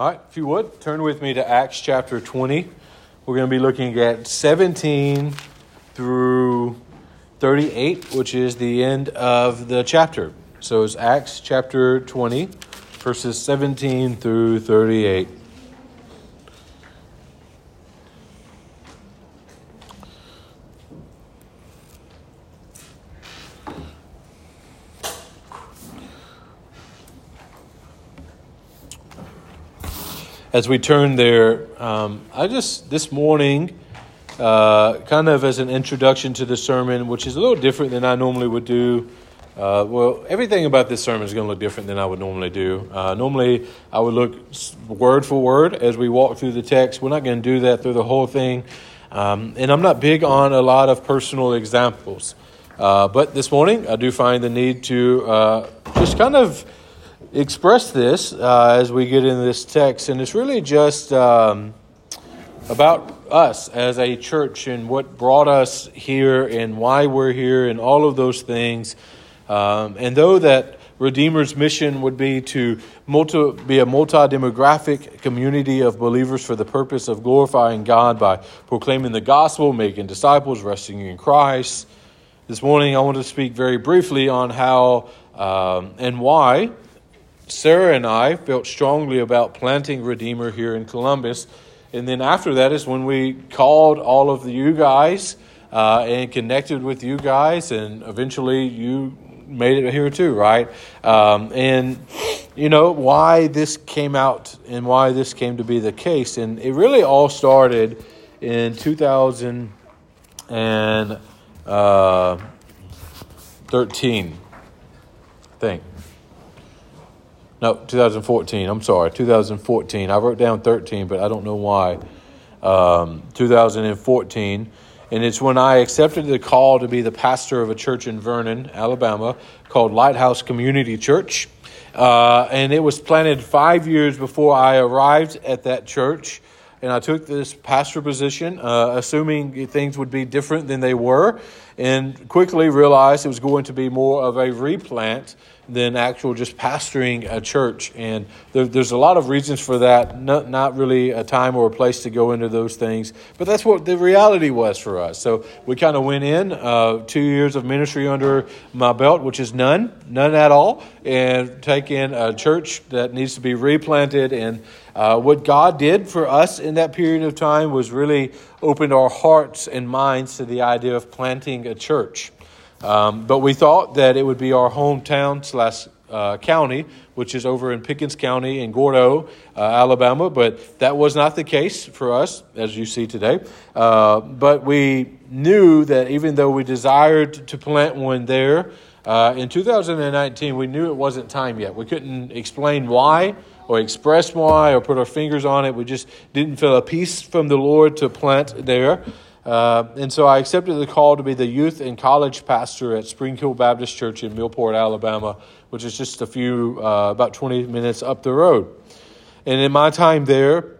All right, if you would, turn with me to Acts chapter 20. We're going to be looking at 17 through 38, which is the end of the chapter. So it's Acts chapter 20, verses 17 through 38. As we turn there, I just, this morning, kind of as an introduction to the sermon, which is a little different than I normally would do. Well, everything about this sermon is going to look different than I would normally do. Normally, I would look word for word as we walk through the text. We're not going to do that through the whole thing. And I'm not big on a lot of personal examples. But this morning, I do find the need to just kind of express this as we get into this text, and it's really just about us as a church and what brought us here and why we're here and all of those things. And though that Redeemer's mission would be to be a multi-demographic community of believers for the purpose of glorifying God by proclaiming the gospel, making disciples, resting in Christ, this morning I want to speak very briefly on how and why Sarah and I felt strongly about planting Redeemer here in Columbus. And then after that is when we called all of you guys and connected with you guys. And eventually you made it here too, right? And, you know, why this came out and why this came to be the case. And it really all started in 2013, I think. No, 2014. I'm sorry, 2014. I wrote down 13, but I don't know why. 2014. And it's when I accepted the call to be the pastor of a church in Vernon, Alabama, called Lighthouse Community Church. And it was planted 5 years before I arrived at that church. And I took this pastor position, assuming things would be different than they were, and quickly realized it was going to be more of a replant than actual just pastoring a church. And there's a lot of reasons for that, not really a time or a place to go into those things. But that's what the reality was for us. So we kind of went in, 2 years of ministry under my belt, which is none at all, and taking a church that needs to be replanted. And what God did for us in that period of time was really opened our hearts and minds to the idea of planting a church. But we thought that it would be our hometown /county, which is over in Pickens County in Gordo, Alabama. But that was not the case for us, as you see today. But we knew that even though we desired to plant one there, in 2019, we knew it wasn't time yet. We couldn't explain why or express why or put our fingers on it. We just didn't feel a peace from the Lord to plant there. And so I accepted the call to be the youth and college pastor at Spring Hill Baptist Church in Millport, Alabama, which is just about 20 minutes up the road. And in my time there,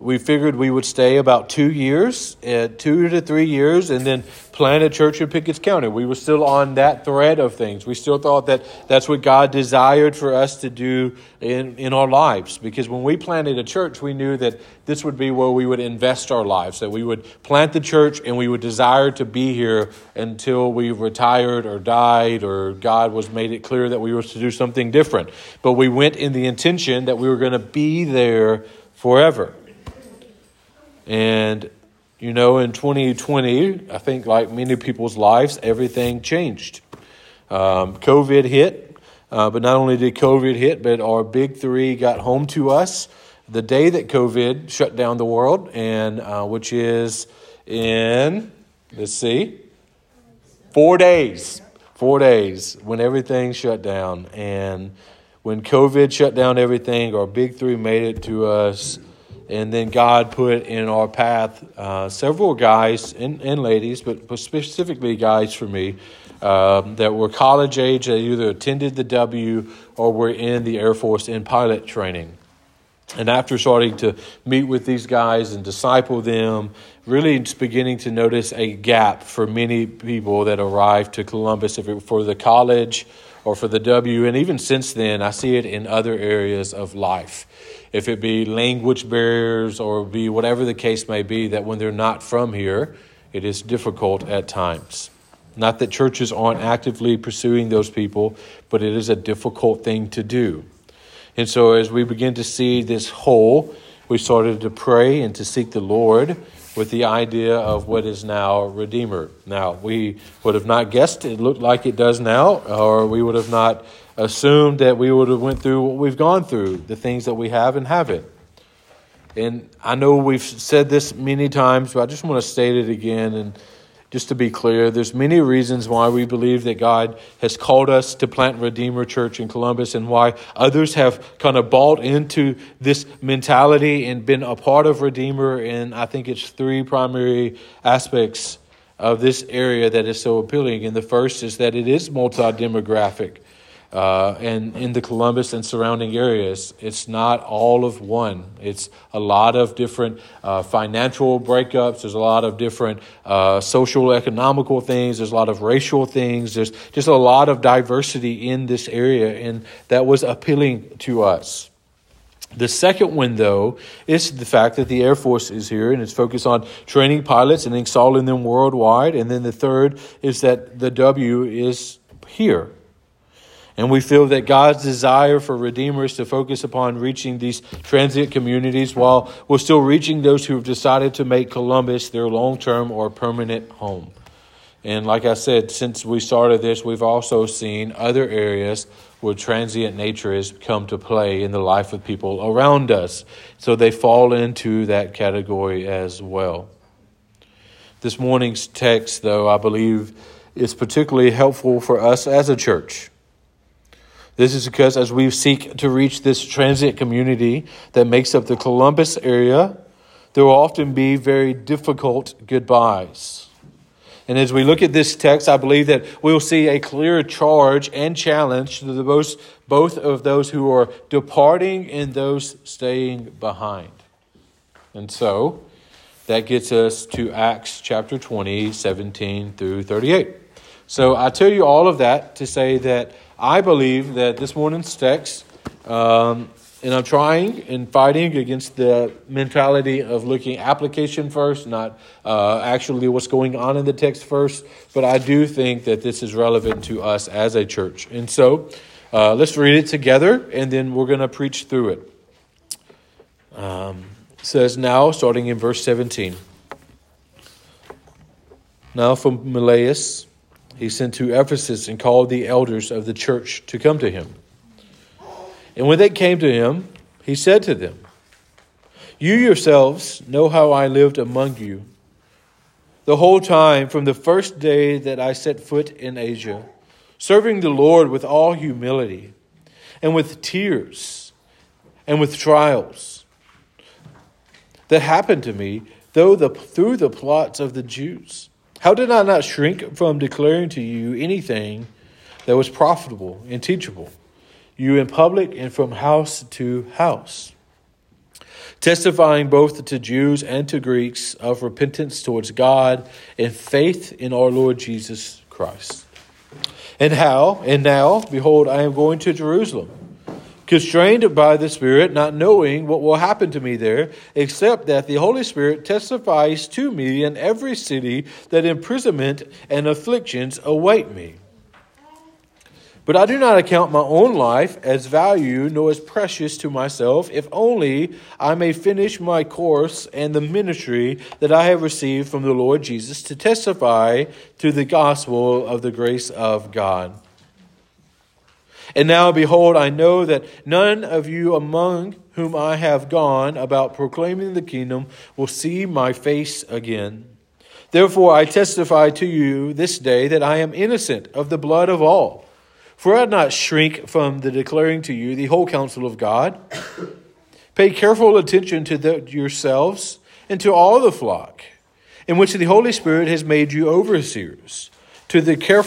we figured we would stay about 2 years, 2 to 3 years, and then plant a church in Pickett's County. We were still on that thread of things. We still thought that that's what God desired for us to do in our lives. Because when we planted a church, we knew that this would be where we would invest our lives, that we would plant the church and we would desire to be here until we retired or died or God was made it clear that we were to do something different. But we went in the intention that we were going to be there forever. And, you know, in 2020, I think like many people's lives, everything changed. COVID hit, but not only did COVID hit, but our big three got home to us the day that COVID shut down the world, and which is in, 4 days when everything shut down. And when COVID shut down everything, our big three made it to us. And then God put in our path several guys and ladies, but specifically guys for me, that were college age, that either attended the W or were in the Air Force in pilot training. And after starting to meet with these guys and disciple them, really it's beginning to notice a gap for many people that arrived to Columbus, if it were for the college or for the W. And even since then, I see it in other areas of life. If it be language barriers or be whatever the case may be, that when they're not from here, it is difficult at times. Not that churches aren't actively pursuing those people, but it is a difficult thing to do. And so as we begin to see this whole, we started to pray and to seek the Lord with the idea of what is now Redeemer. Now, we would have not guessed it looked like it does now, or we would have not assumed that we would have went through what we've gone through, the things that we have and haven't. And I know we've said this many times, but I just want to state it again. And just to be clear, there's many reasons why we believe that God has called us to plant Redeemer Church in Columbus and why others have kind of bought into this mentality and been a part of Redeemer. And I think it's three primary aspects of this area that is so appealing. And the first is that it is multi-demographic. And in the Columbus and surrounding areas, it's not all of one. It's a lot of different financial breakups. There's a lot of different social, economical things. There's a lot of racial things. There's just a lot of diversity in this area, and that was appealing to us. The second one, though, is the fact that the Air Force is here and it's focused on training pilots and installing them worldwide. And then the third is that the W is here. And we feel that God's desire for Redeemers to focus upon reaching these transient communities while we're still reaching those who have decided to make Columbus their long-term or permanent home. And like I said, since we started this, we've also seen other areas where transient nature has come to play in the life of people around us. So they fall into that category as well. This morning's text, though, I believe is particularly helpful for us as a church. This is because as we seek to reach this transient community that makes up the Columbus area, there will often be very difficult goodbyes. And as we look at this text, I believe that we'll see a clear charge and challenge to both of those who are departing and those staying behind. And so that gets us to Acts chapter 20, 17 through 38. So I tell you all of that to say that I believe that this morning's text, and I'm trying and fighting against the mentality of looking application first, not actually what's going on in the text first, but I do think that this is relevant to us as a church. And so let's read it together, and then we're going to preach through it. It says now, starting in verse 17. Now from Miletus, he sent to Ephesus and called the elders of the church to come to him. And when they came to him, he said to them, "You yourselves know how I lived among you the whole time from the first day that I set foot in Asia, serving the Lord with all humility and with tears and with trials that happened to me through the plots of the Jews. How did I not shrink from declaring to you anything that was profitable and teachable, you in public and from house to house, testifying both to Jews and to Greeks of repentance towards God and faith in our Lord Jesus Christ? And now, behold, I am going to Jerusalem, constrained by the Spirit, not knowing what will happen to me there, except that the Holy Spirit testifies to me in every city that imprisonment and afflictions await me. But I do not account my own life as value, nor as precious to myself, if only I may finish my course and the ministry that I have received from the Lord Jesus to testify to the gospel of the grace of God. And now, behold, I know that none of you among whom I have gone about proclaiming the kingdom will see my face again. Therefore, I testify to you this day that I am innocent of the blood of all. For I did not shrink from the declaring to you the whole counsel of God. Pay careful attention to yourselves and to all the flock, in which the Holy Spirit has made you overseers, to the care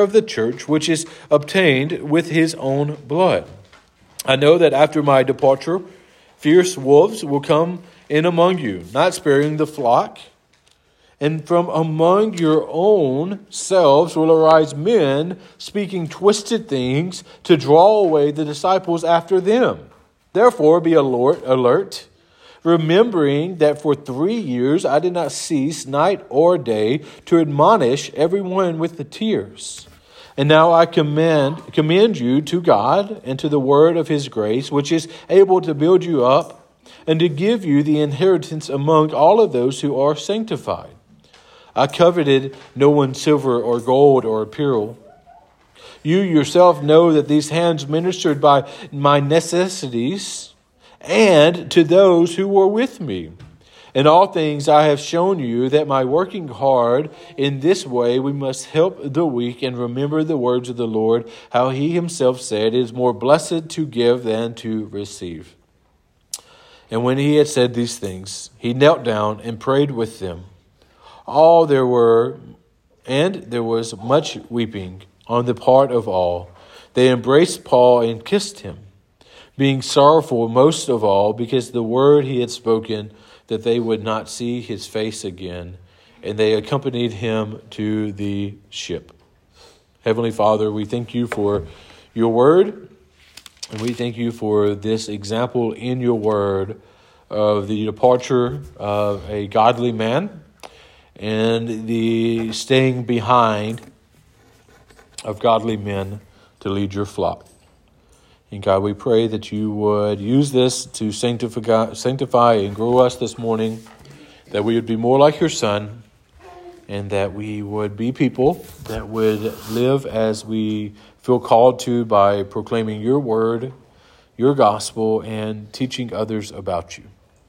of the church, which is obtained with his own blood. I know that after my departure, fierce wolves will come in among you, not sparing the flock. And from among your own selves will arise men speaking twisted things to draw away the disciples after them. Therefore, be alert, remembering that for 3 years I did not cease night or day to admonish everyone with the tears. And now I commend you to God and to the word of his grace, which is able to build you up and to give you the inheritance among all of those who are sanctified. I coveted no one's silver or gold or apparel. You yourself know that these hands ministered by my necessities and to those who were with me. In all things I have shown you that by working hard in this way we must help the weak and remember the words of the Lord, how he himself said, "It is more blessed to give than to receive." And when he had said these things, he knelt down and prayed with them. There was much weeping on the part of all. They embraced Paul and kissed him, being sorrowful most of all, because the word he had spoken, that they would not see his face again, and they accompanied him to the ship. Heavenly Father, we thank you for your word, and we thank you for this example in your word of the departure of a godly man, and the staying behind of godly men to lead your flock. And God, we pray that you would use this to sanctify and grow us this morning, that we would be more like your Son, and that we would be people that would live as we feel called to by proclaiming your word, your gospel, and teaching others about you.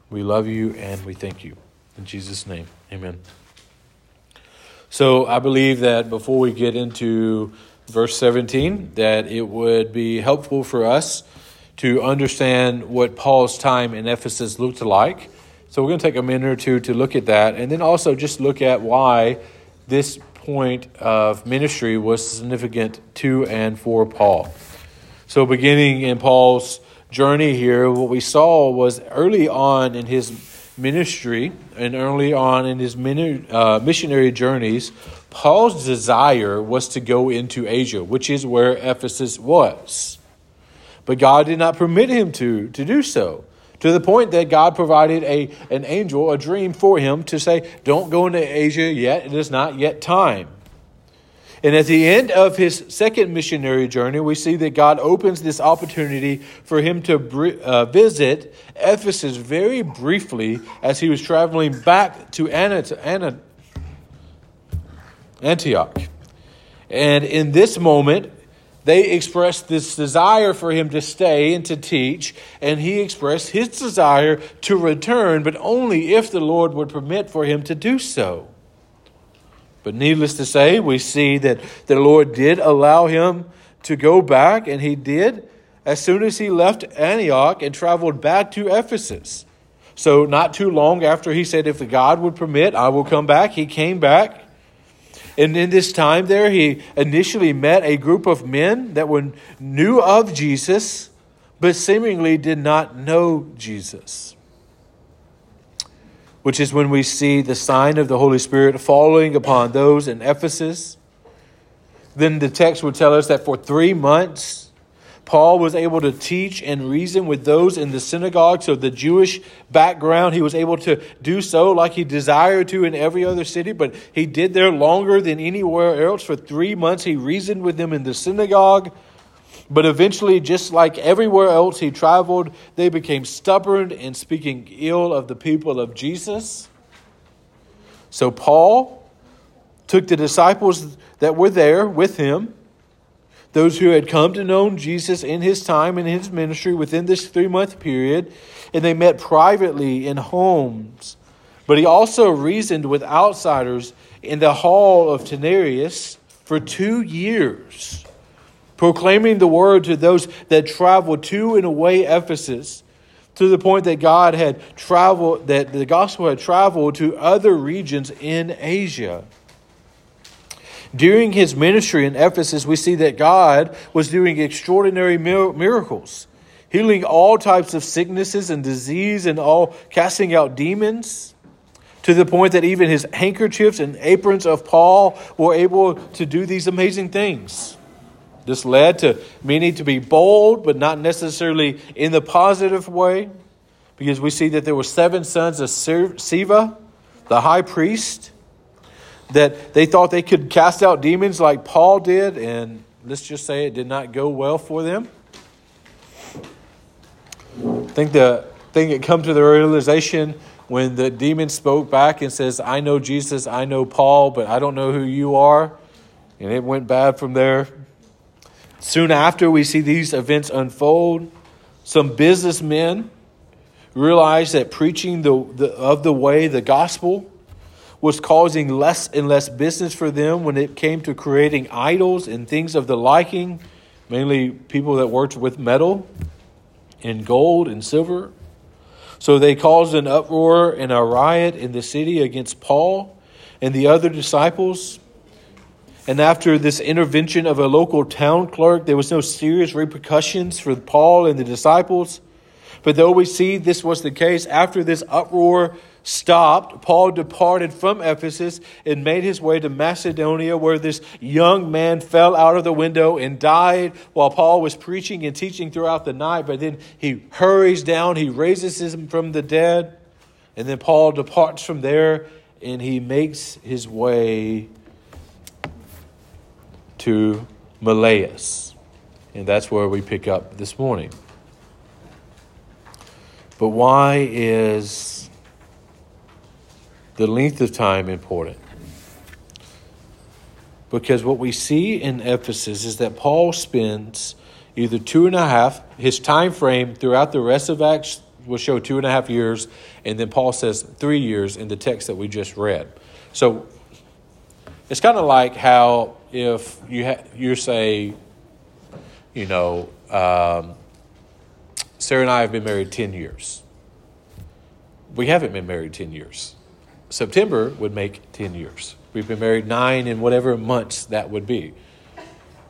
We love you and we thank you. In Jesus' name, amen. So I believe that before we get into verse 17, that it would be helpful for us to understand what Paul's time in Ephesus looked like. So we're going to take a minute or two to look at that, and then also just look at why this point of ministry was significant to and for Paul. So beginning in Paul's journey here, what we saw was early on in his ministry and early on in his missionary journeys, Paul's desire was to go into Asia, which is where Ephesus was. But God did not permit him to do so, to the point that God provided an angel, a dream for him to say, "Don't go into Asia yet. It is not yet time." And at the end of his second missionary journey, we see that God opens this opportunity for him to visit Ephesus very briefly as he was traveling back to Antioch. And in this moment, they expressed this desire for him to stay and to teach, and he expressed his desire to return, but only if the Lord would permit for him to do so. But needless to say, we see that the Lord did allow him to go back, and he did as soon as he left Antioch and traveled back to Ephesus. So not too long after he said, "If God would permit, I will come back," he came back. And in this time there, he initially met a group of men that knew of Jesus, but seemingly did not know Jesus, which is when we see the sign of the Holy Spirit falling upon those in Ephesus. Then the text would tell us that for 3 months, Paul was able to teach and reason with those in the synagogue. So the Jewish background, he was able to do so like he desired to in every other city, but he did there longer than anywhere else. For 3 months, he reasoned with them in the synagogue. But eventually, just like everywhere else he traveled, they became stubborn and speaking ill of the people of Jesus. So Paul took the disciples that were there with him, those who had come to know Jesus in his time and his ministry within this 3 month period, and they met privately in homes. But he also reasoned with outsiders in the hall of Tenerius for 2 years, proclaiming the word to those that traveled to and away Ephesus, to the point that the gospel had traveled to other regions in Asia. During his ministry in Ephesus, we see that God was doing extraordinary miracles, healing all types of sicknesses and disease and all, casting out demons, to the point that even his handkerchiefs and aprons of Paul were able to do these amazing things. This led to many to be bold, but not necessarily in the positive way, because we see that there were 7 sons of Siva, the high priest, that they thought they could cast out demons like Paul did, and let's just say it did not go well for them. I think the thing that come to the realization when the demon spoke back and says, I know Jesus, I know Paul, but I don't know who you are. And it went bad from there. Soon after, we see these events unfold. Some businessmen realized that preaching the way, the gospel, was causing less and less business for them when it came to creating idols and things of the liking, mainly people that worked with metal and gold and silver. So they caused an uproar and a riot in the city against Paul and the other disciples. And after this intervention of a local town clerk, there was no serious repercussions for Paul and the disciples. But though we see this was the case, after this uproar stopped, Paul departed from Ephesus and made his way to Macedonia, where this young man fell out of the window and died while Paul was preaching and teaching throughout the night. But then he hurries down, he raises him from the dead, and then Paul departs from there and he makes his way to Miletus. And that's where we pick up this morning. But why is the length of time important? Because what we see in Ephesus is that Paul spends either 2.5, his time frame throughout the rest of Acts will show 2.5 years, and then Paul says 3 years in the text that we just read. So it's kind of like how if you say, Sarah and I have been married 10 years. We haven't been married 10 years. September would make 10 years. We've been married 9 and whatever months that would be,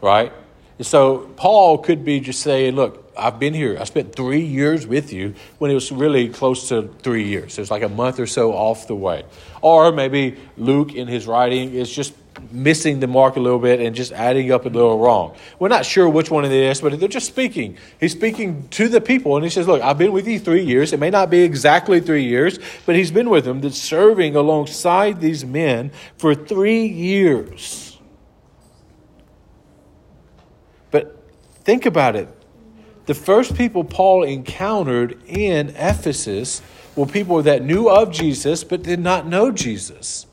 right? And so Paul could be just saying, look, I've been here. I spent 3 years with you, when it was really close to 3 years. It's like a month or so off the way. Or maybe Luke in his writing is just missing the mark a little bit and just adding up a little wrong. We're not sure which one it is, but they're just speaking. He's speaking to the people, and he says, look, I've been with you 3 years. It may not be exactly 3 years, but he's been with them, serving alongside these men for 3 years. But think about it. The first people Paul encountered in Ephesus were people that knew of Jesus but did not know Jesus.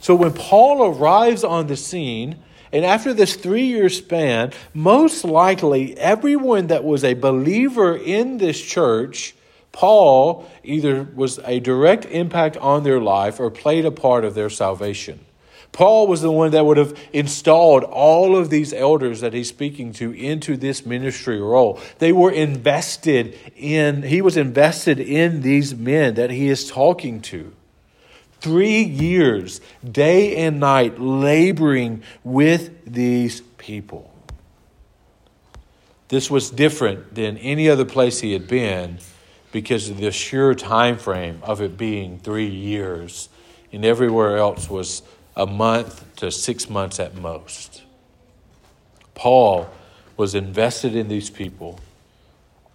So when Paul arrives on the scene, and after this 3-year span, most likely everyone that was a believer in this church, Paul either was a direct impact on their life or played a part of their salvation. Paul was the one that would have installed all of these elders that he's speaking to into this ministry role. They were invested in, he was invested in these men that he is talking to. 3 years, day and night, laboring with these people. This was different than any other place he had been because of the sure time frame of it being 3 years, and everywhere else was a month to 6 months at most. Paul was invested in these people.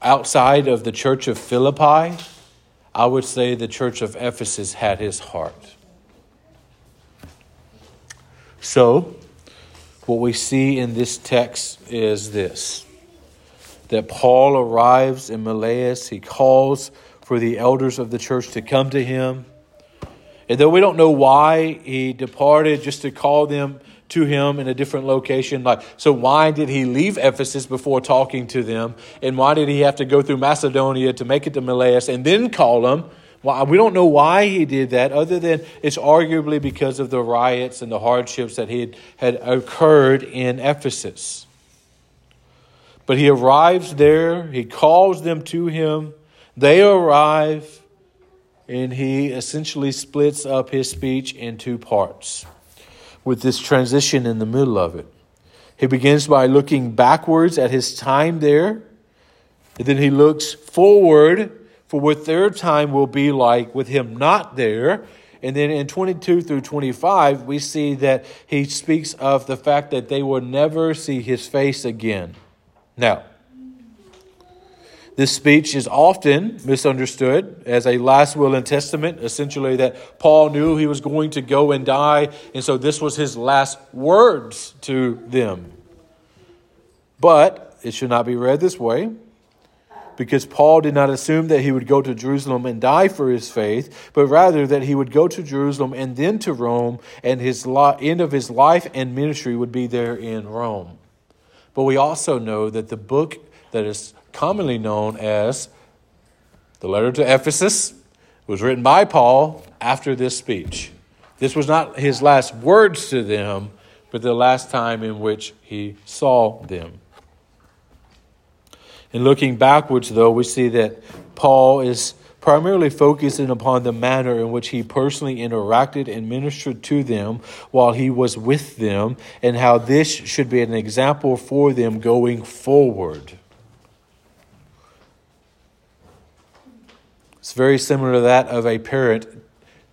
Outside of the church of Philippi, I would say the church of Ephesus had his heart. So, what we see in this text is this, that Paul arrives in Miletus. He calls for the elders of the church to come to him. And though we don't know why he departed, just to call them to him in a different location. Like, so why did he leave Ephesus before talking to them? And why did he have to go through Macedonia to make it to Miletus and then call them? Well, we don't know why he did that, other than it's arguably because of the riots and the hardships that had occurred in Ephesus. But he arrives there. He calls them to him. They arrive. And he essentially splits up his speech in 2 parts. With this transition in the middle of it, he begins by looking backwards at his time there, and then he looks forward for what their time will be like with him not there, And then in 22 through 25, we see that he speaks of the fact that they will never see his face again. Now, this speech is often misunderstood as a last will and testament, essentially that Paul knew he was going to go and die, and so this was his last words to them. But it should not be read this way, because Paul did not assume that he would go to Jerusalem and die for his faith, but rather that he would go to Jerusalem and then to Rome, and his end of his life and ministry would be there in Rome. But we also know that the book that is commonly known as the letter to Ephesus was written by Paul after this speech. This was not his last words to them, but the last time in which he saw them. And looking backwards, though, we see that Paul is primarily focusing upon the manner in which he personally interacted and ministered to them while he was with them, and how this should be an example for them going forward. It's very similar to that of a parent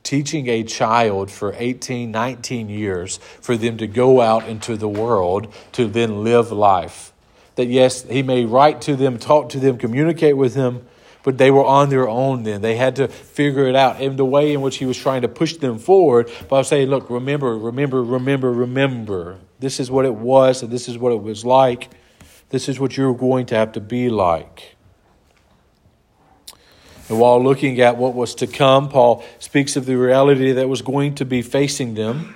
teaching a child for 18, 19 years for them to go out into the world to then live life. That yes, he may write to them, talk to them, communicate with them, but they were on their own then. They had to figure it out. And the way in which he was trying to push them forward by saying, look, remember. This is what it was, and this is what it was like. This is what you're going to have to be like. And while looking at what was to come, Paul speaks of the reality that was going to be facing them,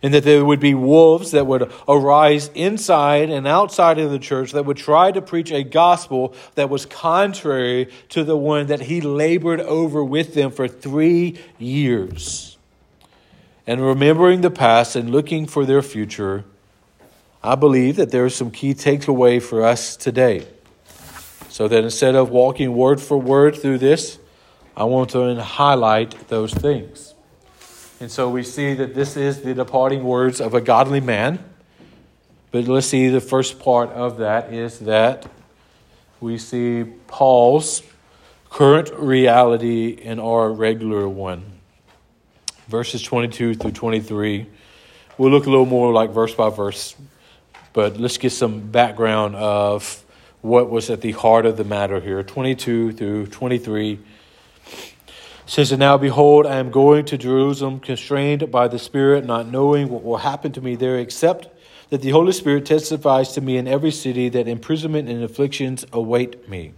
and that there would be wolves that would arise inside and outside of the church that would try to preach a gospel that was contrary to the one that he labored over with them for 3 years. And remembering the past and looking for their future, I believe that there are some key takeaway for us today. So that instead of walking word for word through this, I want to highlight those things. And so we see that this is the departing words of a godly man. But let's see, the first part of that is that we see Paul's current reality in our regular one. Verses 22 through 23. We'll look a little more like verse by verse. But let's get some background of what was at the heart of the matter here. 22 through 23 says, "And now, behold, I am going to Jerusalem, constrained by the Spirit, not knowing what will happen to me there, except that the Holy Spirit testifies to me in every city that imprisonment and afflictions await me."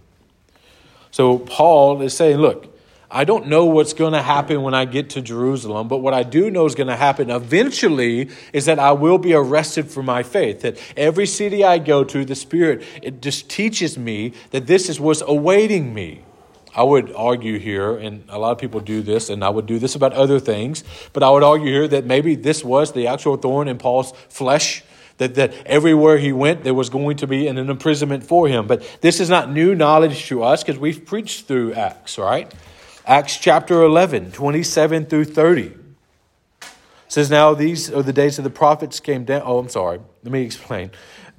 So Paul is saying, look, I don't know what's going to happen when I get to Jerusalem, but what I do know is going to happen eventually is that I will be arrested for my faith. That every city I go to, the Spirit, it just teaches me that this is what's awaiting me. I would argue here, and a lot of people do this, and I would do this about other things, but I would argue here that maybe this was the actual thorn in Paul's flesh, that everywhere he went, there was going to be an imprisonment for him. But this is not new knowledge to us because we've preached through Acts, right? Acts chapter 11, 27 through 30. It says, "Now these are the days that the prophets came down." Oh, I'm sorry. Let me explain.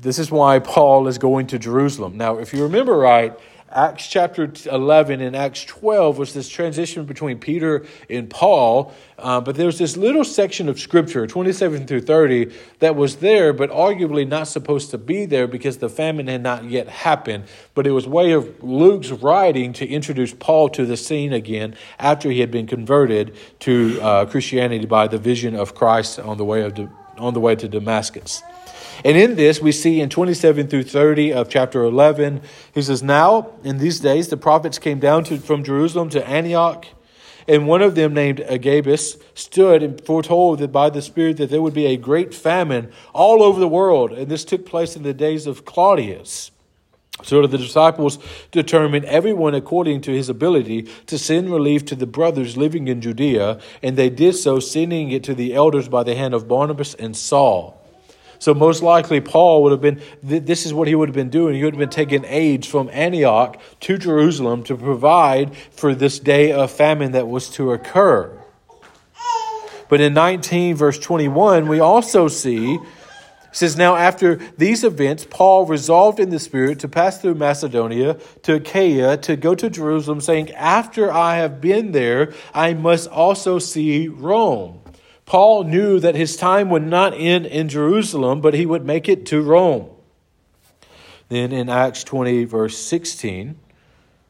This is why Paul is going to Jerusalem. Now, if you remember right, Acts chapter 11 and Acts 12 was this transition between Peter and Paul. But there was this little section of Scripture, 27 through 30, that was there, but arguably not supposed to be there because the famine had not yet happened. But it was a way of Luke's writing to introduce Paul to the scene again after he had been converted to Christianity by the vision of Christ on the way to Damascus. And in this, we see in 27 through 30 of chapter 11, he says, "Now in these days, the prophets came down from Jerusalem to Antioch, and one of them named Agabus stood and foretold that by the Spirit that there would be a great famine all over the world. And this took place in the days of Claudius. So the disciples determined everyone according to his ability to send relief to the brothers living in Judea, and they did so, sending it to the elders by the hand of Barnabas and Saul." So most likely Paul would have been, this is what he would have been doing. He would have been taking aids from Antioch to Jerusalem to provide for this day of famine that was to occur. But in 19 verse 21, we also see It says, now after these events, Paul resolved in the Spirit to pass through Macedonia to Achaia, to go to Jerusalem, saying, after I have been there, I must also see Rome. Paul knew that his time would not end in Jerusalem, but he would make it to Rome. Then in Acts 20, verse 16,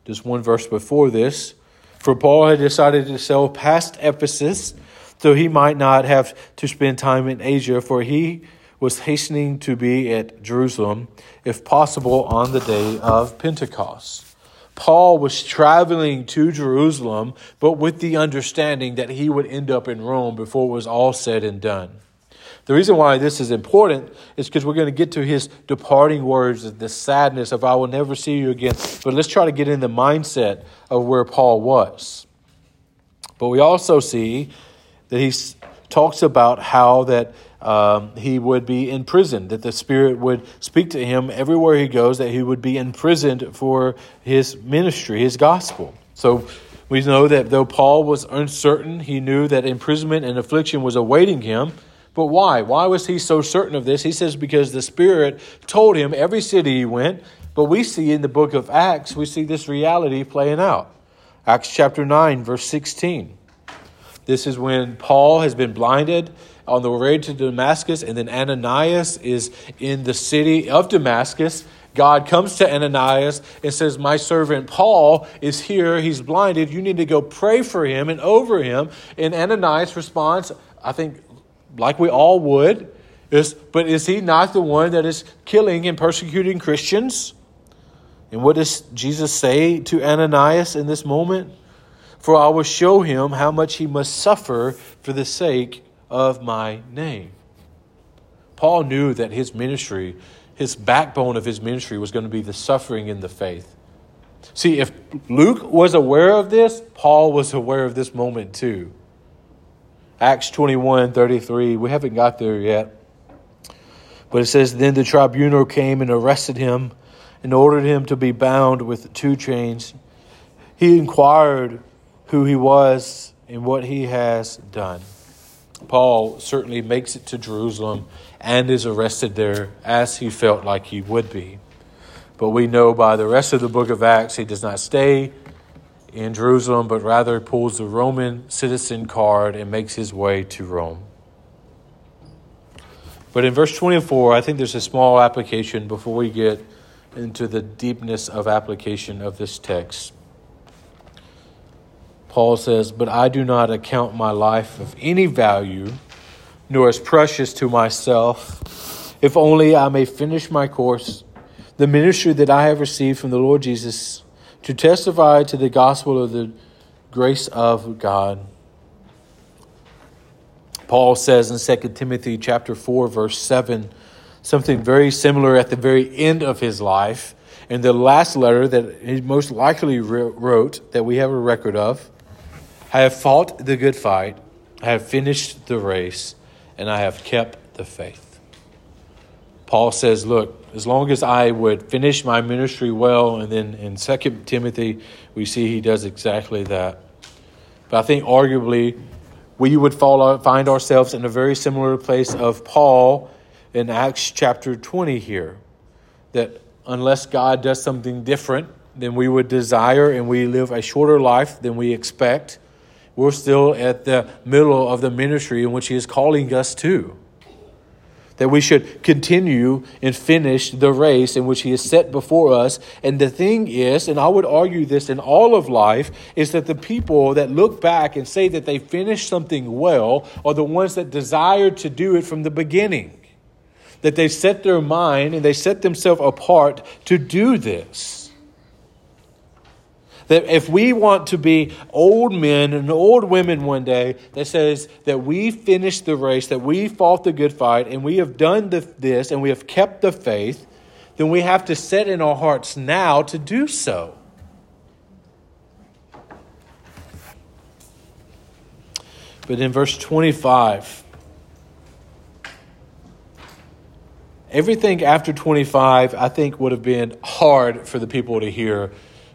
just one verse before this, for Paul had decided to sail past Ephesus, so he might not have to spend time in Asia, for he was hastening to be at Jerusalem, if possible, on the day of Pentecost. Paul was traveling to Jerusalem, but with the understanding that he would end up in Rome before it was all said and done. The reason why this is important is because we're going to get to his departing words, the sadness of, I will never see you again. But let's try to get in the mindset of where Paul was. But we also see that he talks about how that he would be imprisoned, that the Spirit would speak to him everywhere he goes, that he would be imprisoned for his ministry, his gospel. So we know that though Paul was uncertain, he knew that imprisonment and affliction was awaiting him. But why? Why was he so certain of this? He says because the Spirit told him every city he went. But we see in the book of Acts, we see this reality playing out. Acts chapter 9, verse 16. This is when Paul has been blinded on the way to Damascus, and then Ananias is in the city of Damascus. God comes to Ananias and says, my servant Paul is here. He's blinded. You need to go pray for him and over him. And Ananias responds, I think like we all would, is, but is he not the one that is killing and persecuting Christians? And what does Jesus say to Ananias in this moment? For I will show him how much he must suffer for the sake of my name. Paul knew that his ministry, his backbone of his ministry, was going to be the suffering in the faith. See, if Luke was aware of this, Paul was aware of this moment too. Acts 21:33, we haven't got there yet. But it says, then the tribunal came and arrested him and ordered him to be bound with 2 chains. He inquired who he was and what he has done. Paul certainly makes it to Jerusalem and is arrested there as he felt like he would be. But we know by the rest of the book of Acts, he does not stay in Jerusalem, but rather pulls the Roman citizen card and makes his way to Rome. But in verse 24, I think there's a small application before we get into the deepness of application of this text. Paul says, but I do not account my life of any value, nor as precious to myself, if only I may finish my course, the ministry that I have received from the Lord Jesus, to testify to the gospel of the grace of God. Paul says in 2 Timothy chapter 4, verse 7, something very similar at the very end of his life, in the last letter that he most likely wrote that we have a record of. I have fought the good fight, I have finished the race, and I have kept the faith. Paul says, look, as long as I would finish my ministry well, and then in 2 Timothy, we see he does exactly that. But I think arguably, we would find ourselves in a very similar place of Paul in Acts chapter 20 here, that unless God does something different than we would desire and we live a shorter life than we expect, we're still at the middle of the ministry in which he is calling us to. That we should continue and finish the race in which he has set before us. And the thing is, and I would argue this in all of life, is that the people that look back and say that they finished something well are the ones that desire to do it from the beginning. That they set their mind and they set themselves apart to do this. That if we want to be old men and old women one day, that says that we finished the race, that we fought the good fight, and we have done this, and we have kept the faith, then we have to set in our hearts now to do so. But in verse 25, everything after 25, I think, would have been hard for the people to hear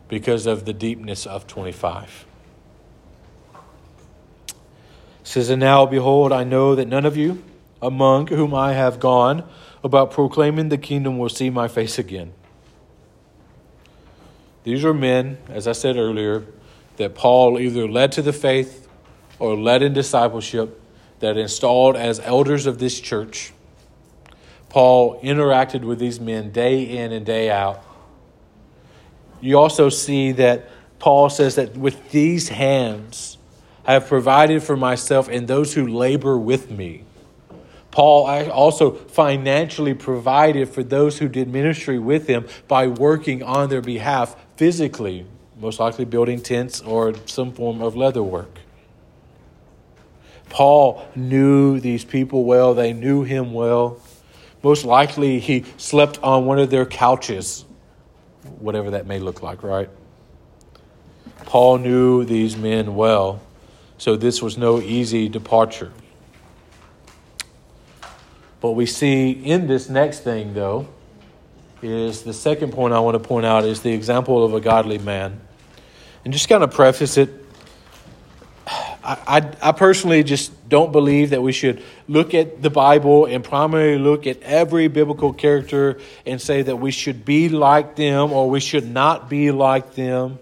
because of the deepness of 25. It says, and now, behold, I know that none of you among whom I have gone about proclaiming the kingdom will see my face again. These are men, as I said earlier, that Paul either led to the faith or led in discipleship, that installed as elders of this church. Paul interacted with these men day in and day out. You also see that Paul says that with these hands I have provided for myself and those who labor with me. Paul also financially provided for those who did ministry with him by working on their behalf physically, most likely building tents or some form of leather work. Paul knew these people well. They knew him well. Most likely he slept on one of their couches, whatever that may look like, right? Paul knew these men well, so this was no easy departure. What we see in this next thing, though, is the second point I want to point out is the example of a godly man. And just kind of preface it, I personally just don't believe that we should look at the Bible and primarily look at every biblical character and say that we should be like them or we should not be like them.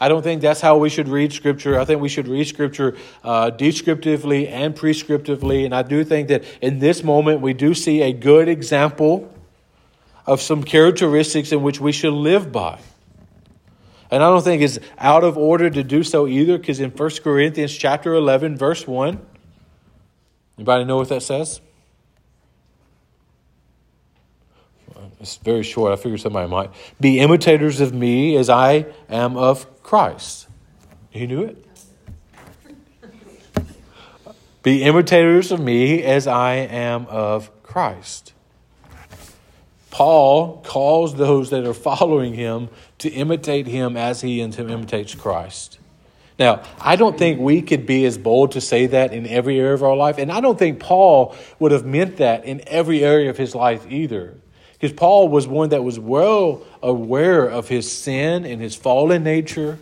I don't think that's how we should read Scripture. I think we should read Scripture descriptively and prescriptively. And I do think that in this moment, we do see a good example of some characteristics in which we should live by. And I don't think it's out of order to do so either, because in 1 Corinthians chapter 11, verse 1, anybody know what that says? It's very short. I figured somebody might. Be imitators of me as I am of Christ. You knew it? Be imitators of me as I am of Christ. Paul calls those that are following him to imitate him as he imitates Christ. Now, I don't think we could be as bold to say that in every area of our life. And I don't think Paul would have meant that in every area of his life either. Because Paul was one that was well aware of his sin and his fallen nature.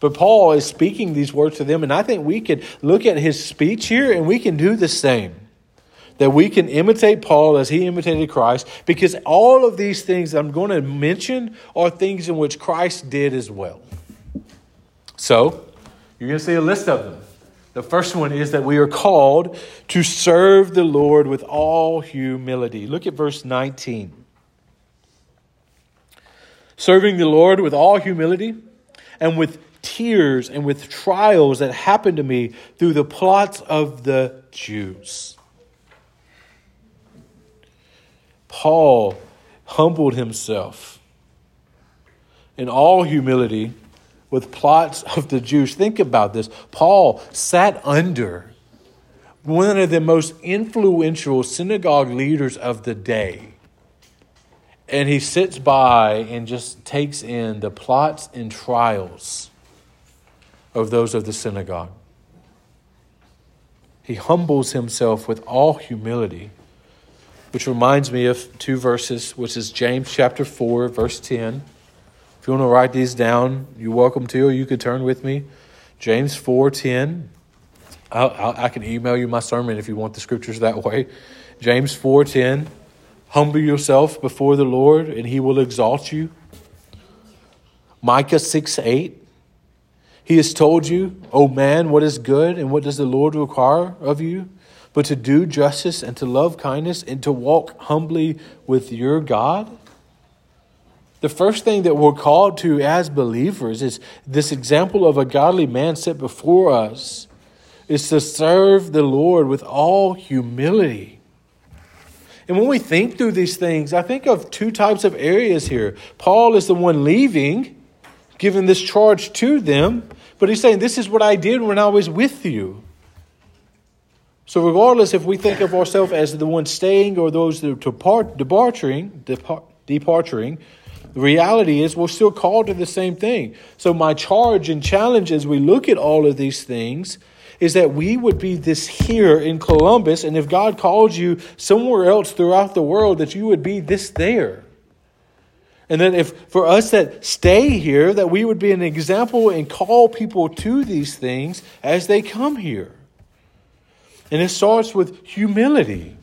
But Paul is speaking these words to them, and I think we could look at his speech here and we can do the same. That we can imitate Paul as he imitated Christ, because all of these things I'm going to mention are things in which Christ did as well. So, you're going to see a list of them. The first one is that we are called to serve the Lord with all humility. Look at verse 19. Serving the Lord with all humility and with tears and with trials that happened to me through the plots of the Jews. Paul humbled himself in all humility with plots of the Jews. Think about this. Paul sat under one of the most influential synagogue leaders of the day. And he sits by and just takes in the plots and trials of those of the synagogue. He humbles himself with all humility, which reminds me of two verses, which is James chapter 4, verse 10. If you want to write these down, you're welcome to, or you could turn with me. James 4:10. I can email you my sermon if you want the scriptures that way. James 4:10. Humble yourself before the Lord, and he will exalt you. Micah 6:8. He has told you, O man, what is good, and what does the Lord require of you? But to do justice, and to love kindness, and to walk humbly with your God. The first thing that we're called to as believers is this example of a godly man set before us is to serve the Lord with all humility. And when we think through these things, I think of two types of areas here. Paul is the one leaving, giving this charge to them, but he's saying, this is what I did when I was with you. So regardless if we think of ourselves as the one staying or those that are departing, the reality is we're still called to the same thing. So my charge and challenge as we look at all of these things is that we would be this here in Columbus. And if God calls you somewhere else throughout the world, that you would be this there. And then if for us that stay here, that we would be an example and call people to these things as they come here. And it starts with humility.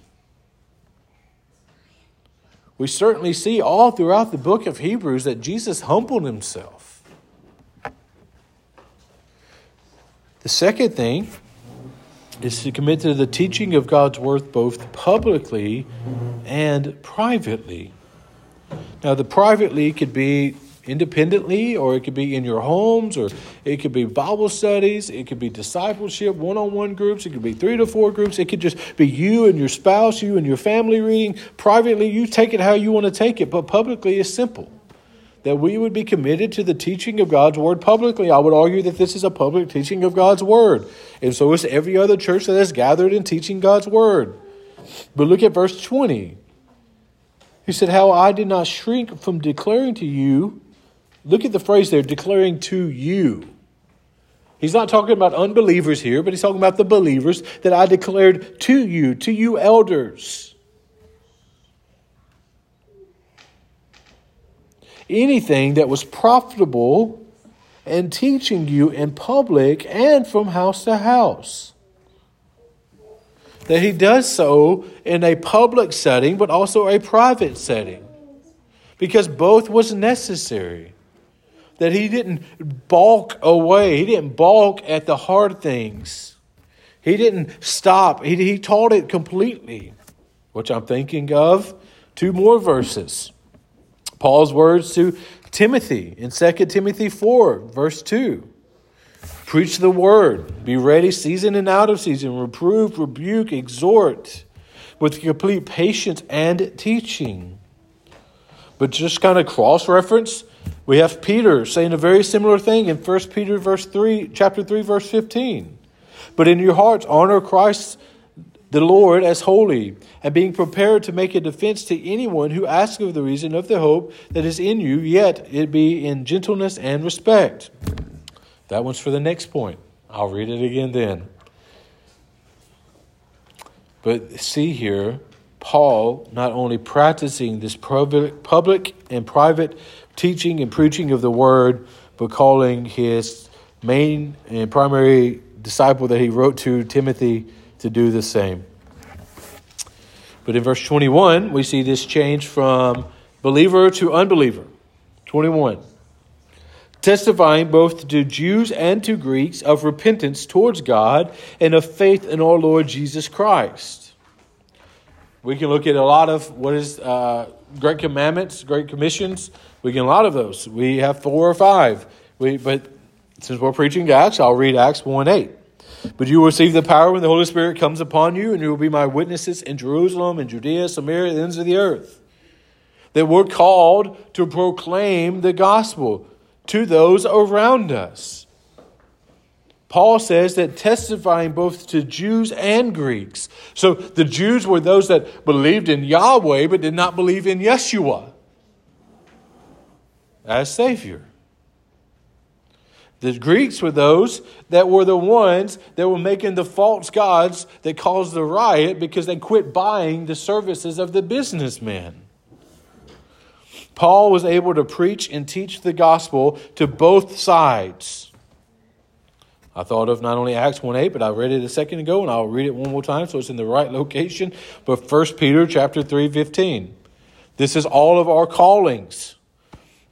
We certainly see all throughout the book of Hebrews that Jesus humbled himself. The second thing is to commit to the teaching of God's word both publicly and privately. Now, the privately could be independently, or it could be in your homes, or it could be Bible studies, it could be discipleship, one-on-one groups, it could be 3 to 4 groups, it could just be you and your spouse, you and your family reading. Privately, you take it how you want to take it, but publicly is simple. That we would be committed to the teaching of God's word publicly. I would argue that this is a public teaching of God's word. And so is every other church that has gathered in teaching God's word. But look at verse 20. He said, how I did not shrink from declaring to you. Look at the phrase there, declaring to you. He's not talking about unbelievers here, but he's talking about the believers, that I declared to you elders. Anything that was profitable and teaching you in public and from house to house. That he does so in a public setting, but also a private setting, because both was necessary. That he didn't balk away. He didn't balk at the hard things. He didn't stop. He taught it completely, which I'm thinking of two more verses. Paul's words to Timothy in 2 Timothy 4, verse 2. Preach the word. Be ready season and out of season. Reprove, rebuke, exhort with complete patience and teaching. But just kind of cross-reference, we have Peter saying a very similar thing in 1 Peter chapter 3, verse 15. But in your hearts, honor Christ the Lord as holy, and being prepared to make a defense to anyone who asks of the reason of the hope that is in you, yet it be in gentleness and respect. That one's for the next point. I'll read it again then. But see here, Paul not only practicing this public and private teaching and preaching of the word, but calling his main and primary disciple that he wrote to, Timothy, to do the same. But in verse 21, we see this change from believer to unbeliever. 21. Testifying both to Jews and to Greeks of repentance towards God and of faith in our Lord Jesus Christ. We can look at a lot of what is great commandments, great commissions. We get a lot of those. We have 4 or 5. But since we're preaching Acts, I'll read Acts 1:8. But you will receive the power when the Holy Spirit comes upon you, and you will be my witnesses in Jerusalem and Judea, Samaria, and the ends of the earth. That we're called to proclaim the gospel to those around us. Paul says that testifying both to Jews and Greeks. So the Jews were those that believed in Yahweh but did not believe in Yeshua as Savior. The Greeks were those that were the ones that were making the false gods that caused the riot because they quit buying the services of the businessman. Paul was able to preach and teach the gospel to both sides. I thought of not only Acts 1:8, but I read it a second ago, and I'll read it one more time so it's in the right location. But 1 Peter chapter 3:15. This is all of our callings.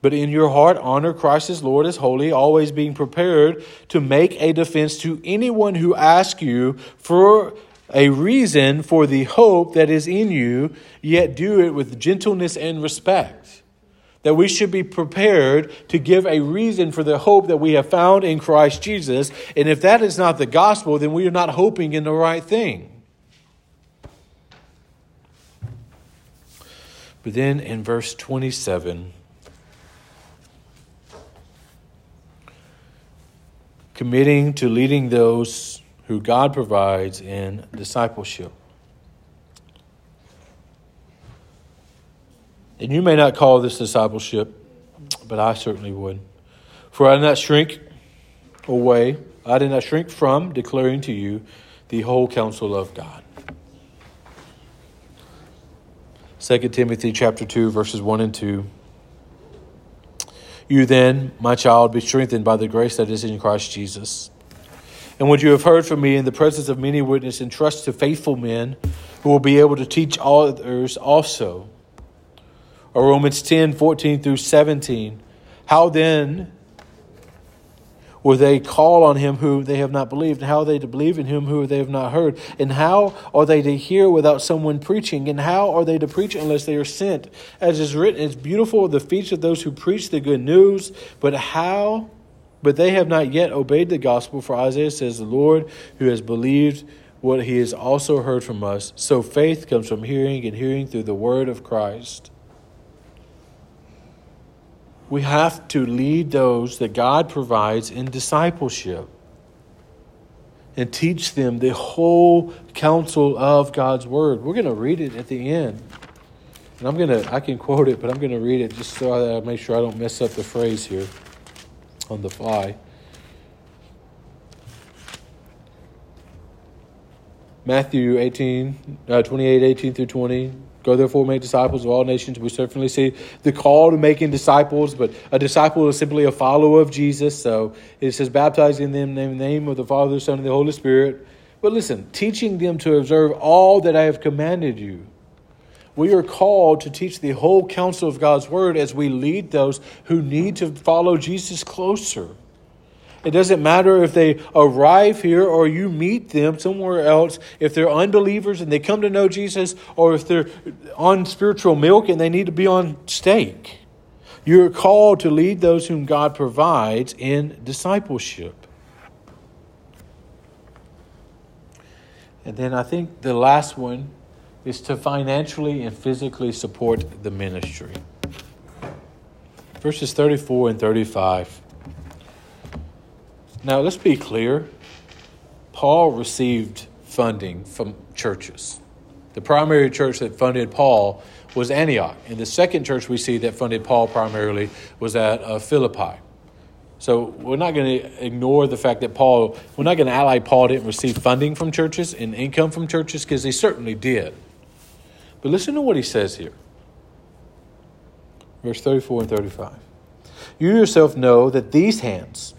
But in your heart, honor Christ as Lord as holy, always being prepared to make a defense to anyone who asks you for a reason for the hope that is in you, yet do it with gentleness and respect. That we should be prepared to give a reason for the hope that we have found in Christ Jesus. And if that is not the gospel, then we are not hoping in the right thing. But then in verse 27, committing to leading those who God provides in discipleship. And you may not call this discipleship, but I certainly would. For I did not shrink away. I did not shrink from declaring to you the whole counsel of God. 2 Timothy chapter 2, verses 1 and 2. You then, my child, be strengthened by the grace that is in Christ Jesus. And what you have heard from me in the presence of many witnesses, entrust to faithful men who will be able to teach others also. Or Romans 10:14 through 17. How then will they call on him who they have not believed? And how are they to believe in him who they have not heard? And how are they to hear without someone preaching? And how are they to preach unless they are sent? As is written, it's beautiful the feet of those who preach the good news, but they have not yet obeyed the gospel. For Isaiah says, the Lord who has believed what he has also heard from us. So faith comes from hearing, and hearing through the word of Christ. We have to lead those that God provides in discipleship and teach them the whole counsel of God's word. We're going to read it at the end. And I can quote it, but I'm going to read it just so that I make sure I don't mess up the phrase here on the fly. Matthew 28:18 through 20. Go therefore make disciples of all nations. We certainly see the call to making disciples, but a disciple is simply a follower of Jesus. So it says, baptizing them in the name of the Father, the Son, and the Holy Spirit. But listen, teaching them to observe all that I have commanded you. We are called to teach the whole counsel of God's word as we lead those who need to follow Jesus closer. It doesn't matter if they arrive here or you meet them somewhere else, if they're unbelievers and they come to know Jesus, or if they're on spiritual milk and they need to be on steak. You're called to lead those whom God provides in discipleship. And then I think the last one is to financially and physically support the ministry. Verses 34 and 35. Now, let's be clear. Paul received funding from churches. The primary church that funded Paul was Antioch. And the second church we see that funded Paul primarily was at Philippi. So we're not going to ignore the fact that we're not going to ally Paul didn't receive funding from churches and income from churches, because he certainly did. But listen to what he says here. Verse 34 and 35. You yourself know that these hands...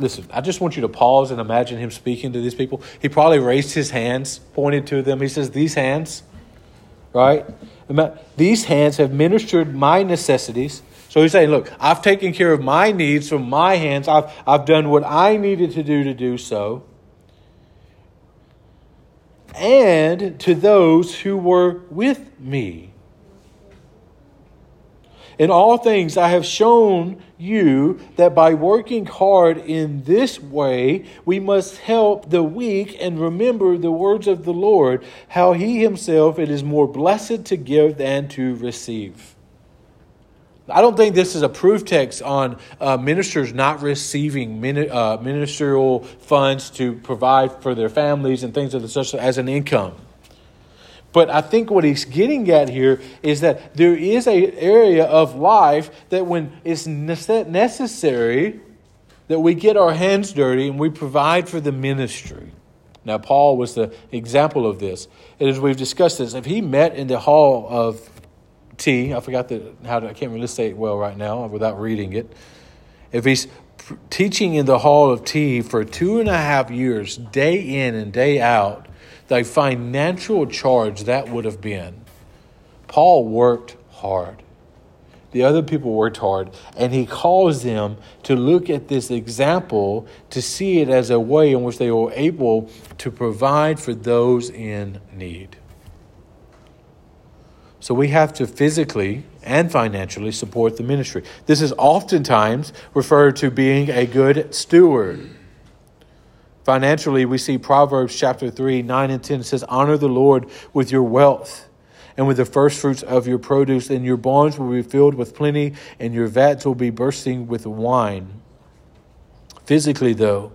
Listen, I just want you to pause and imagine him speaking to these people. He probably raised his hands, pointed to them. He says, these hands, right? These hands have ministered my necessities. So he's saying, look, I've taken care of my needs from my hands. I've done what I needed to do so. And to those who were with me. In all things, I have shown you that by working hard in this way, we must help the weak and remember the words of the Lord, how he himself, it is more blessed to give than to receive. I don't think this is a proof text on ministers not receiving ministerial funds to provide for their families and things of the such as an income. But I think what he's getting at here is that there is an area of life that when it's necessary that we get our hands dirty and we provide for the ministry. Now, Paul was the example of this. And as we've discussed this, if he met in the hall of tea, I can't really say it well right now without reading it. If he's teaching in the hall of tea for 2.5 years, day in and day out, the financial charge that would have been. Paul worked hard. The other people worked hard. And he calls them to look at this example to see it as a way in which they were able to provide for those in need. So we have to physically and financially support the ministry. This is oftentimes referred to being a good steward. Financially, we see Proverbs chapter 3, 9 and 10. It says, honor the Lord with your wealth and with the first fruits of your produce, and your barns will be filled with plenty, and your vats will be bursting with wine. Physically, though,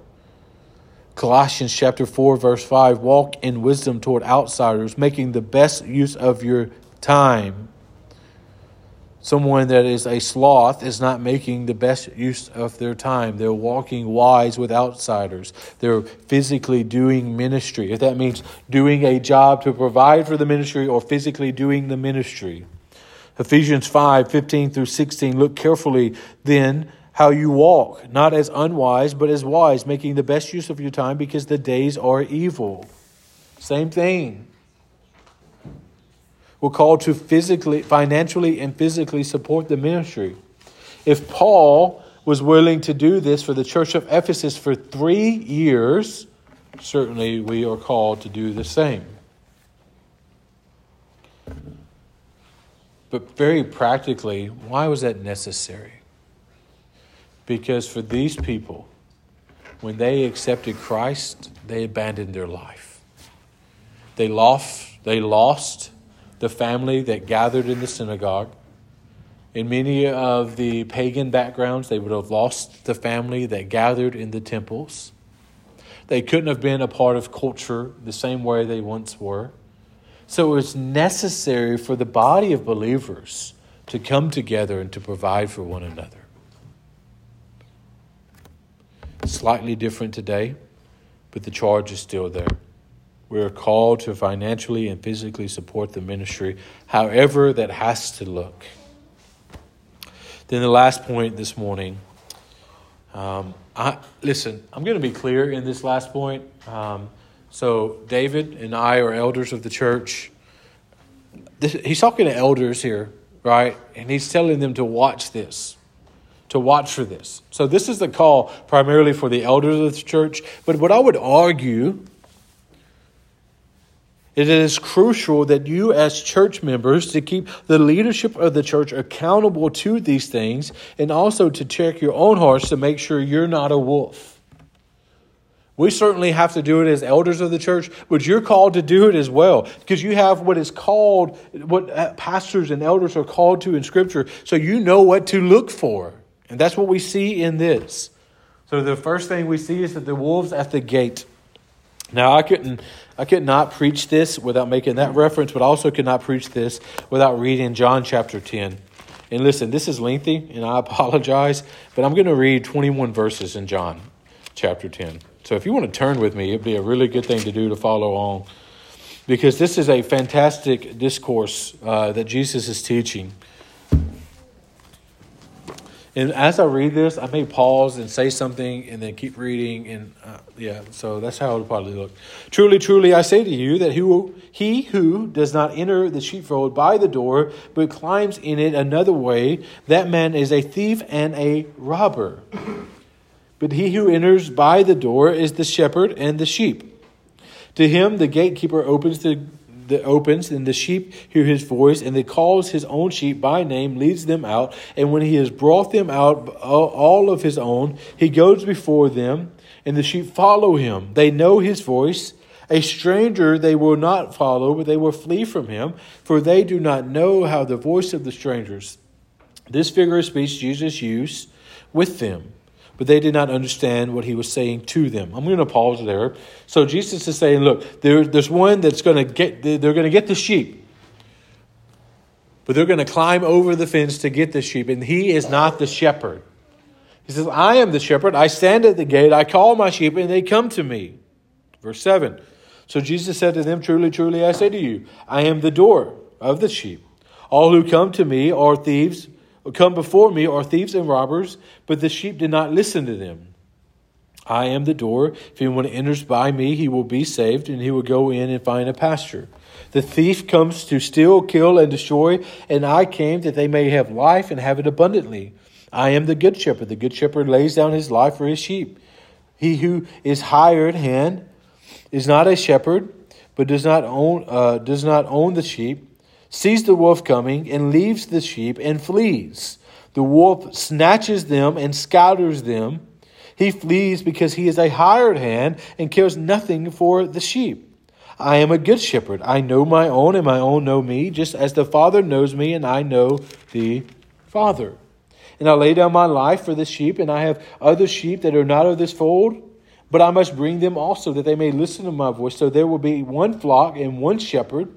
Colossians chapter 4, verse 5, walk in wisdom toward outsiders, making the best use of your time. Someone that is a sloth is not making the best use of their time. They're walking wise with outsiders. They're physically doing ministry. If that means doing a job to provide for the ministry or physically doing the ministry. Ephesians 5:15 through 16, look carefully then how you walk, not as unwise, but as wise, making the best use of your time because the days are evil. Same thing. We're called to financially and physically support the ministry. If Paul was willing to do this for the church of Ephesus for 3 years, certainly we are called to do the same. But very practically, why was that necessary? Because for these people, when they accepted Christ, they abandoned their life. They lost the family that gathered in the synagogue. In many of the pagan backgrounds, they would have lost the family that gathered in the temples. They couldn't have been a part of culture the same way they once were. So it's necessary for the body of believers to come together and to provide for one another. Slightly different today, but the charge is still there. We are called to financially and physically support the ministry, however that has to look. Then the last point this morning, I'm going to be clear in this last point. So David and I are elders of the church. He's talking to elders here, right? And he's telling them to watch this. To watch for this. So this is the call primarily for the elders of the church. But what I would argue is it is crucial that you as church members to keep the leadership of the church accountable to these things and also to check your own hearts to make sure you're not a wolf. We certainly have to do it as elders of the church, but you're called to do it as well because you have what is called, what pastors and elders are called to in Scripture, so you know what to look for. And that's what we see in this. So the first thing we see is that the wolves at the gate. Now, I could not preach this without making that reference, but I also could not preach this without reading John chapter 10. And listen, this is lengthy, and I apologize, but I'm going to read 21 verses in John chapter 10. So if you want to turn with me, it'd be a really good thing to do to follow on, because this is a fantastic discourse that Jesus is teaching. And as I read this, I may pause and say something and then keep reading. And so that's how it'll probably look. Truly, truly, I say to you that he who does not enter the sheepfold by the door, but climbs in it another way, that man is a thief and a robber. But he who enters by the door is the shepherd and the sheep. To him, the gatekeeper opens, and the sheep hear his voice, and he calls his own sheep by name, leads them out. And when he has brought them out, all of his own, he goes before them, and the sheep follow him. They know his voice. A stranger they will not follow, but they will flee from him, for they do not know how the voice of the strangers. This figure of speech Jesus used with them, but they did not understand what he was saying to them. I'm going to pause there. So Jesus is saying, look, there's one that's going to get, they're going to get the sheep, but they're going to climb over the fence to get the sheep. And he is not the shepherd. He says, I am the shepherd. I stand at the gate. I call my sheep and they come to me. Verse 7. So Jesus said to them, truly, truly, I say to you, I am the door of the sheep. All who come to me are thieves. Come before me are thieves and robbers, but the sheep did not listen to them. I am the door. If anyone enters by me, he will be saved, and he will go in and find a pasture. The thief comes to steal, kill, and destroy, and I came that they may have life and have it abundantly. I am the good shepherd. The good shepherd lays down his life for his sheep. He who is hired hand is not a shepherd, but does not own the sheep. Sees the wolf coming and leaves the sheep and flees. The wolf snatches them and scatters them. He flees because he is a hired hand and cares nothing for the sheep. I am a good shepherd. I know my own and my own know me, just as the Father knows me and I know the Father. And I lay down my life for the sheep, and I have other sheep that are not of this fold. But I must bring them also that they may listen to my voice. So there will be one flock and one shepherd.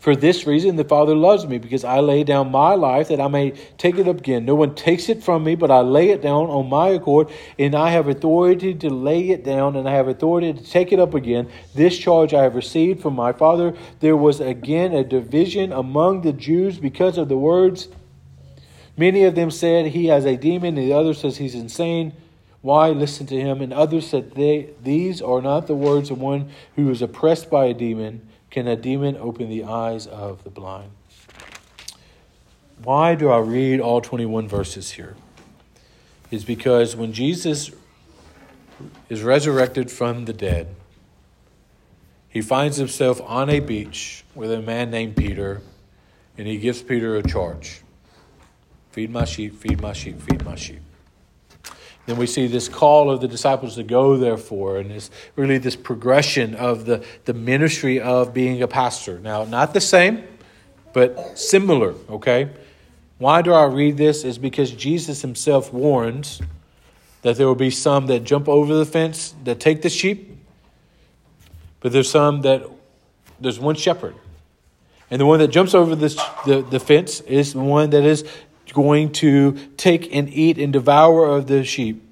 For this reason, the Father loves me, because I lay down my life that I may take it up again. No one takes it from me, but I lay it down on my accord, and I have authority to lay it down, and I have authority to take it up again. This charge I have received from my Father. There was again a division among the Jews because of the words Many of them said, he has a demon, and the other says he's insane. Why listen to him? And others said, these are not the words of one who is oppressed by a demon. Can a demon open the eyes of the blind? Why do I read all 21 verses here? It's because when Jesus is resurrected from the dead, he finds himself on a beach with a man named Peter, and he gives Peter a charge. Feed my sheep, feed my sheep, feed my sheep. Then we see this call of the disciples to go, therefore, and it's really this progression of the ministry of being a pastor. Now, not the same, but similar, okay? Why do I read this? Is because Jesus himself warns that there will be some that jump over the fence, that take the sheep, but there's one shepherd. And the one that jumps over the fence is the one that is going to take and eat and devour of the sheep.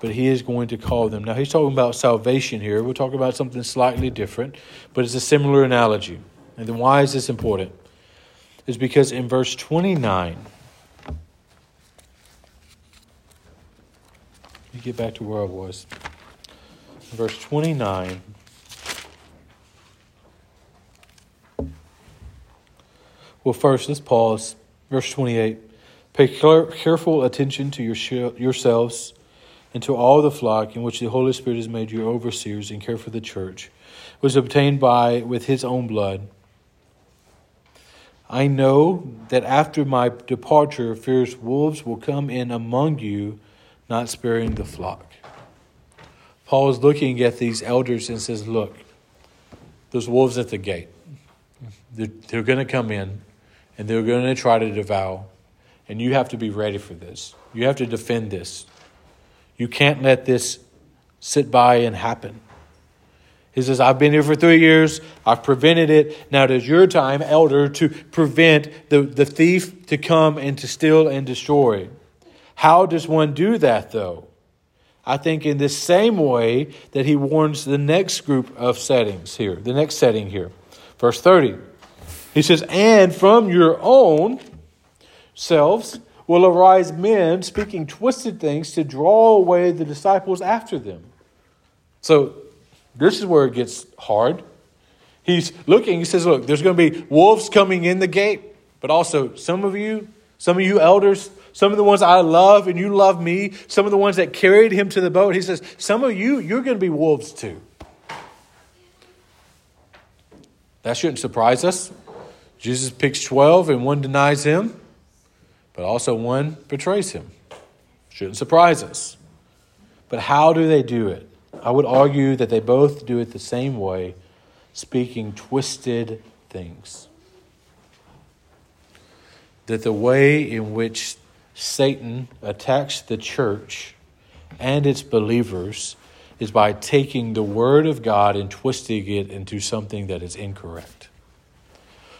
But he is going to call them. Now, he's talking about salvation here. We're talking about something slightly different, but it's a similar analogy. And then why is this important? It's because in verse 29, let me get back to where I was. In verse 29, well, first, let's pause. Verse 28. Pay careful attention to yourselves and to all the flock in which the Holy Spirit has made you overseers, and care for the church, was obtained with his own blood. I know that after my departure, fierce wolves will come in among you, not sparing the flock. Paul is looking at these elders and says, look, there's wolves at the gate. They're going to come in, and they're going to try to devour. And you have to be ready for this. You have to defend this. You can't let this sit by and happen. He says, I've been here for 3 years. I've prevented it. Now it is your time, elder, to prevent the thief to come and to steal and destroy. How does one do that, though? I think in the same way that he warns the next group of settings here, the next setting here. Verse 30, he says, and from your own selves will arise men speaking twisted things to draw away the disciples after them. So this is where it gets hard. He's looking, he says, look, there's going to be wolves coming in the gate, but also some of you elders, some of the ones I love and you love me, some of the ones that carried him to the boat. He says, some of you, you're going to be wolves too. That shouldn't surprise us. Jesus picks 12 and one denies him, but also one betrays him. Shouldn't surprise us. But how do they do it? I would argue that they both do it the same way, speaking twisted things. That the way in which Satan attacks the church and its believers is by taking the word of God and twisting it into something that is incorrect.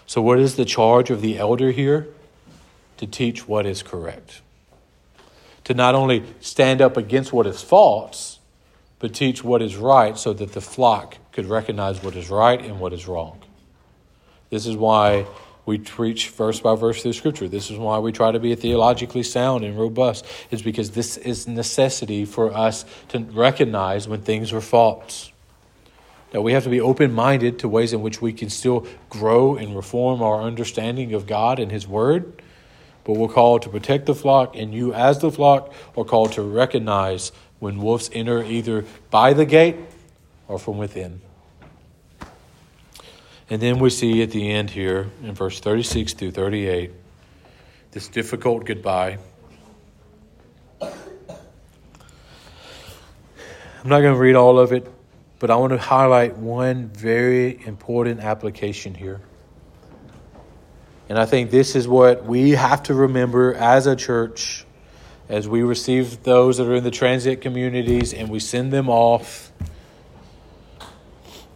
So what is the charge of the elder here? To teach what is correct. To not only stand up against what is false, but teach what is right so that the flock could recognize what is right and what is wrong. This is why we preach verse by verse through Scripture. This is why we try to be theologically sound and robust. It's because this is necessity for us to recognize when things are false. That we have to be open-minded to ways in which we can still grow and reform our understanding of God and His Word. But we're called to protect the flock, and you as the flock are called to recognize when wolves enter either by the gate or from within. And then we see at the end here in verse 36 through 38, this difficult goodbye. I'm not going to read all of it, but I want to highlight one very important application here. And I think this is what we have to remember as a church, as we receive those that are in the transit communities and we send them off.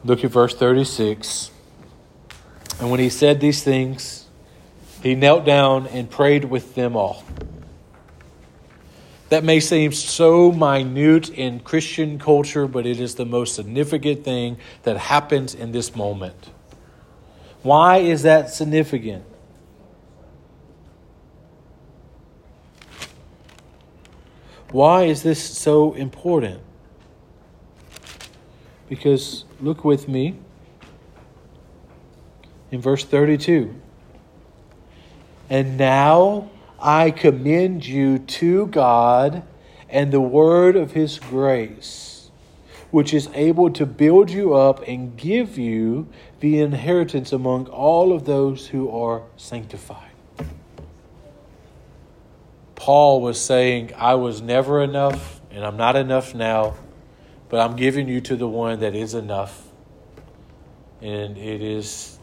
Look at verse 36. And when he said these things, he knelt down and prayed with them all. That may seem so minute in Christian culture, but it is the most significant thing that happens in this moment. Why is that significant? Why is this so important? Because look with me in verse 32. And now I commend you to God and the word of his grace, which is able to build you up and give you the inheritance among all of those who are sanctified. Paul was saying, I was never enough and I'm not enough now, but I'm giving you to the one that is enough. And it is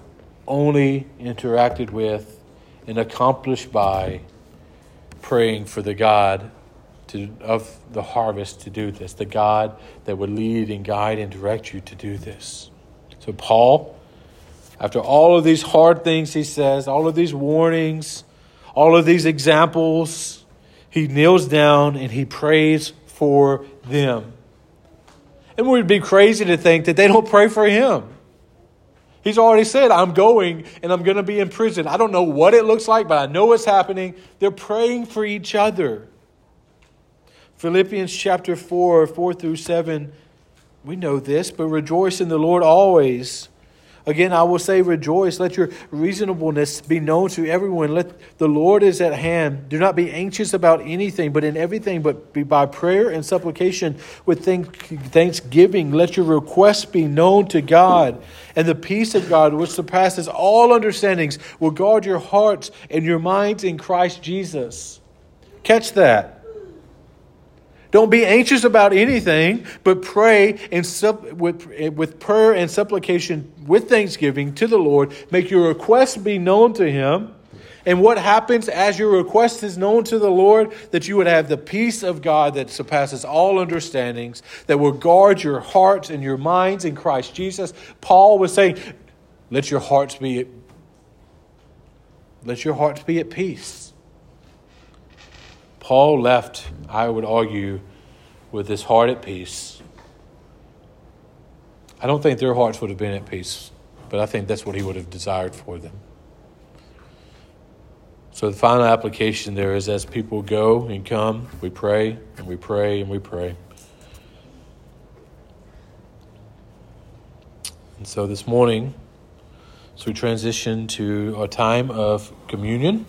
only interacted with and accomplished by praying for the God of the harvest to do this, the God that would lead and guide and direct you to do this. So Paul, after all of these hard things he says, all of these warnings, all of these examples, he kneels down and he prays for them. And we'd be crazy to think that they don't pray for him. He's already said, I'm going and I'm going to be in prison. I don't know what it looks like, but I know it's happening. They're praying for each other. Philippians chapter 4:4-7, we know this, but rejoice in the Lord always. Again, I will say rejoice. Let your reasonableness be known to everyone. Let the Lord is at hand. Do not be anxious about anything, but in everything, but be by prayer and supplication with thanksgiving. Let your requests be known to God. And the peace of God, which surpasses all understandings, will guard your hearts and your minds in Christ Jesus. Catch that. Don't be anxious about anything, but pray and with prayer and supplication with thanksgiving to the Lord. Make your request be known to him. And what happens as your request is known to the Lord? That you would have the peace of God that surpasses all understandings, that will guard your hearts and your minds in Christ Jesus. Paul was saying, let your hearts be at peace. Paul left, I would argue, with his heart at peace. I don't think their hearts would have been at peace, but I think that's what he would have desired for them. So the final application there is, as people go and come, we pray and we pray and we pray. And so this morning, so we transition to our time of communion.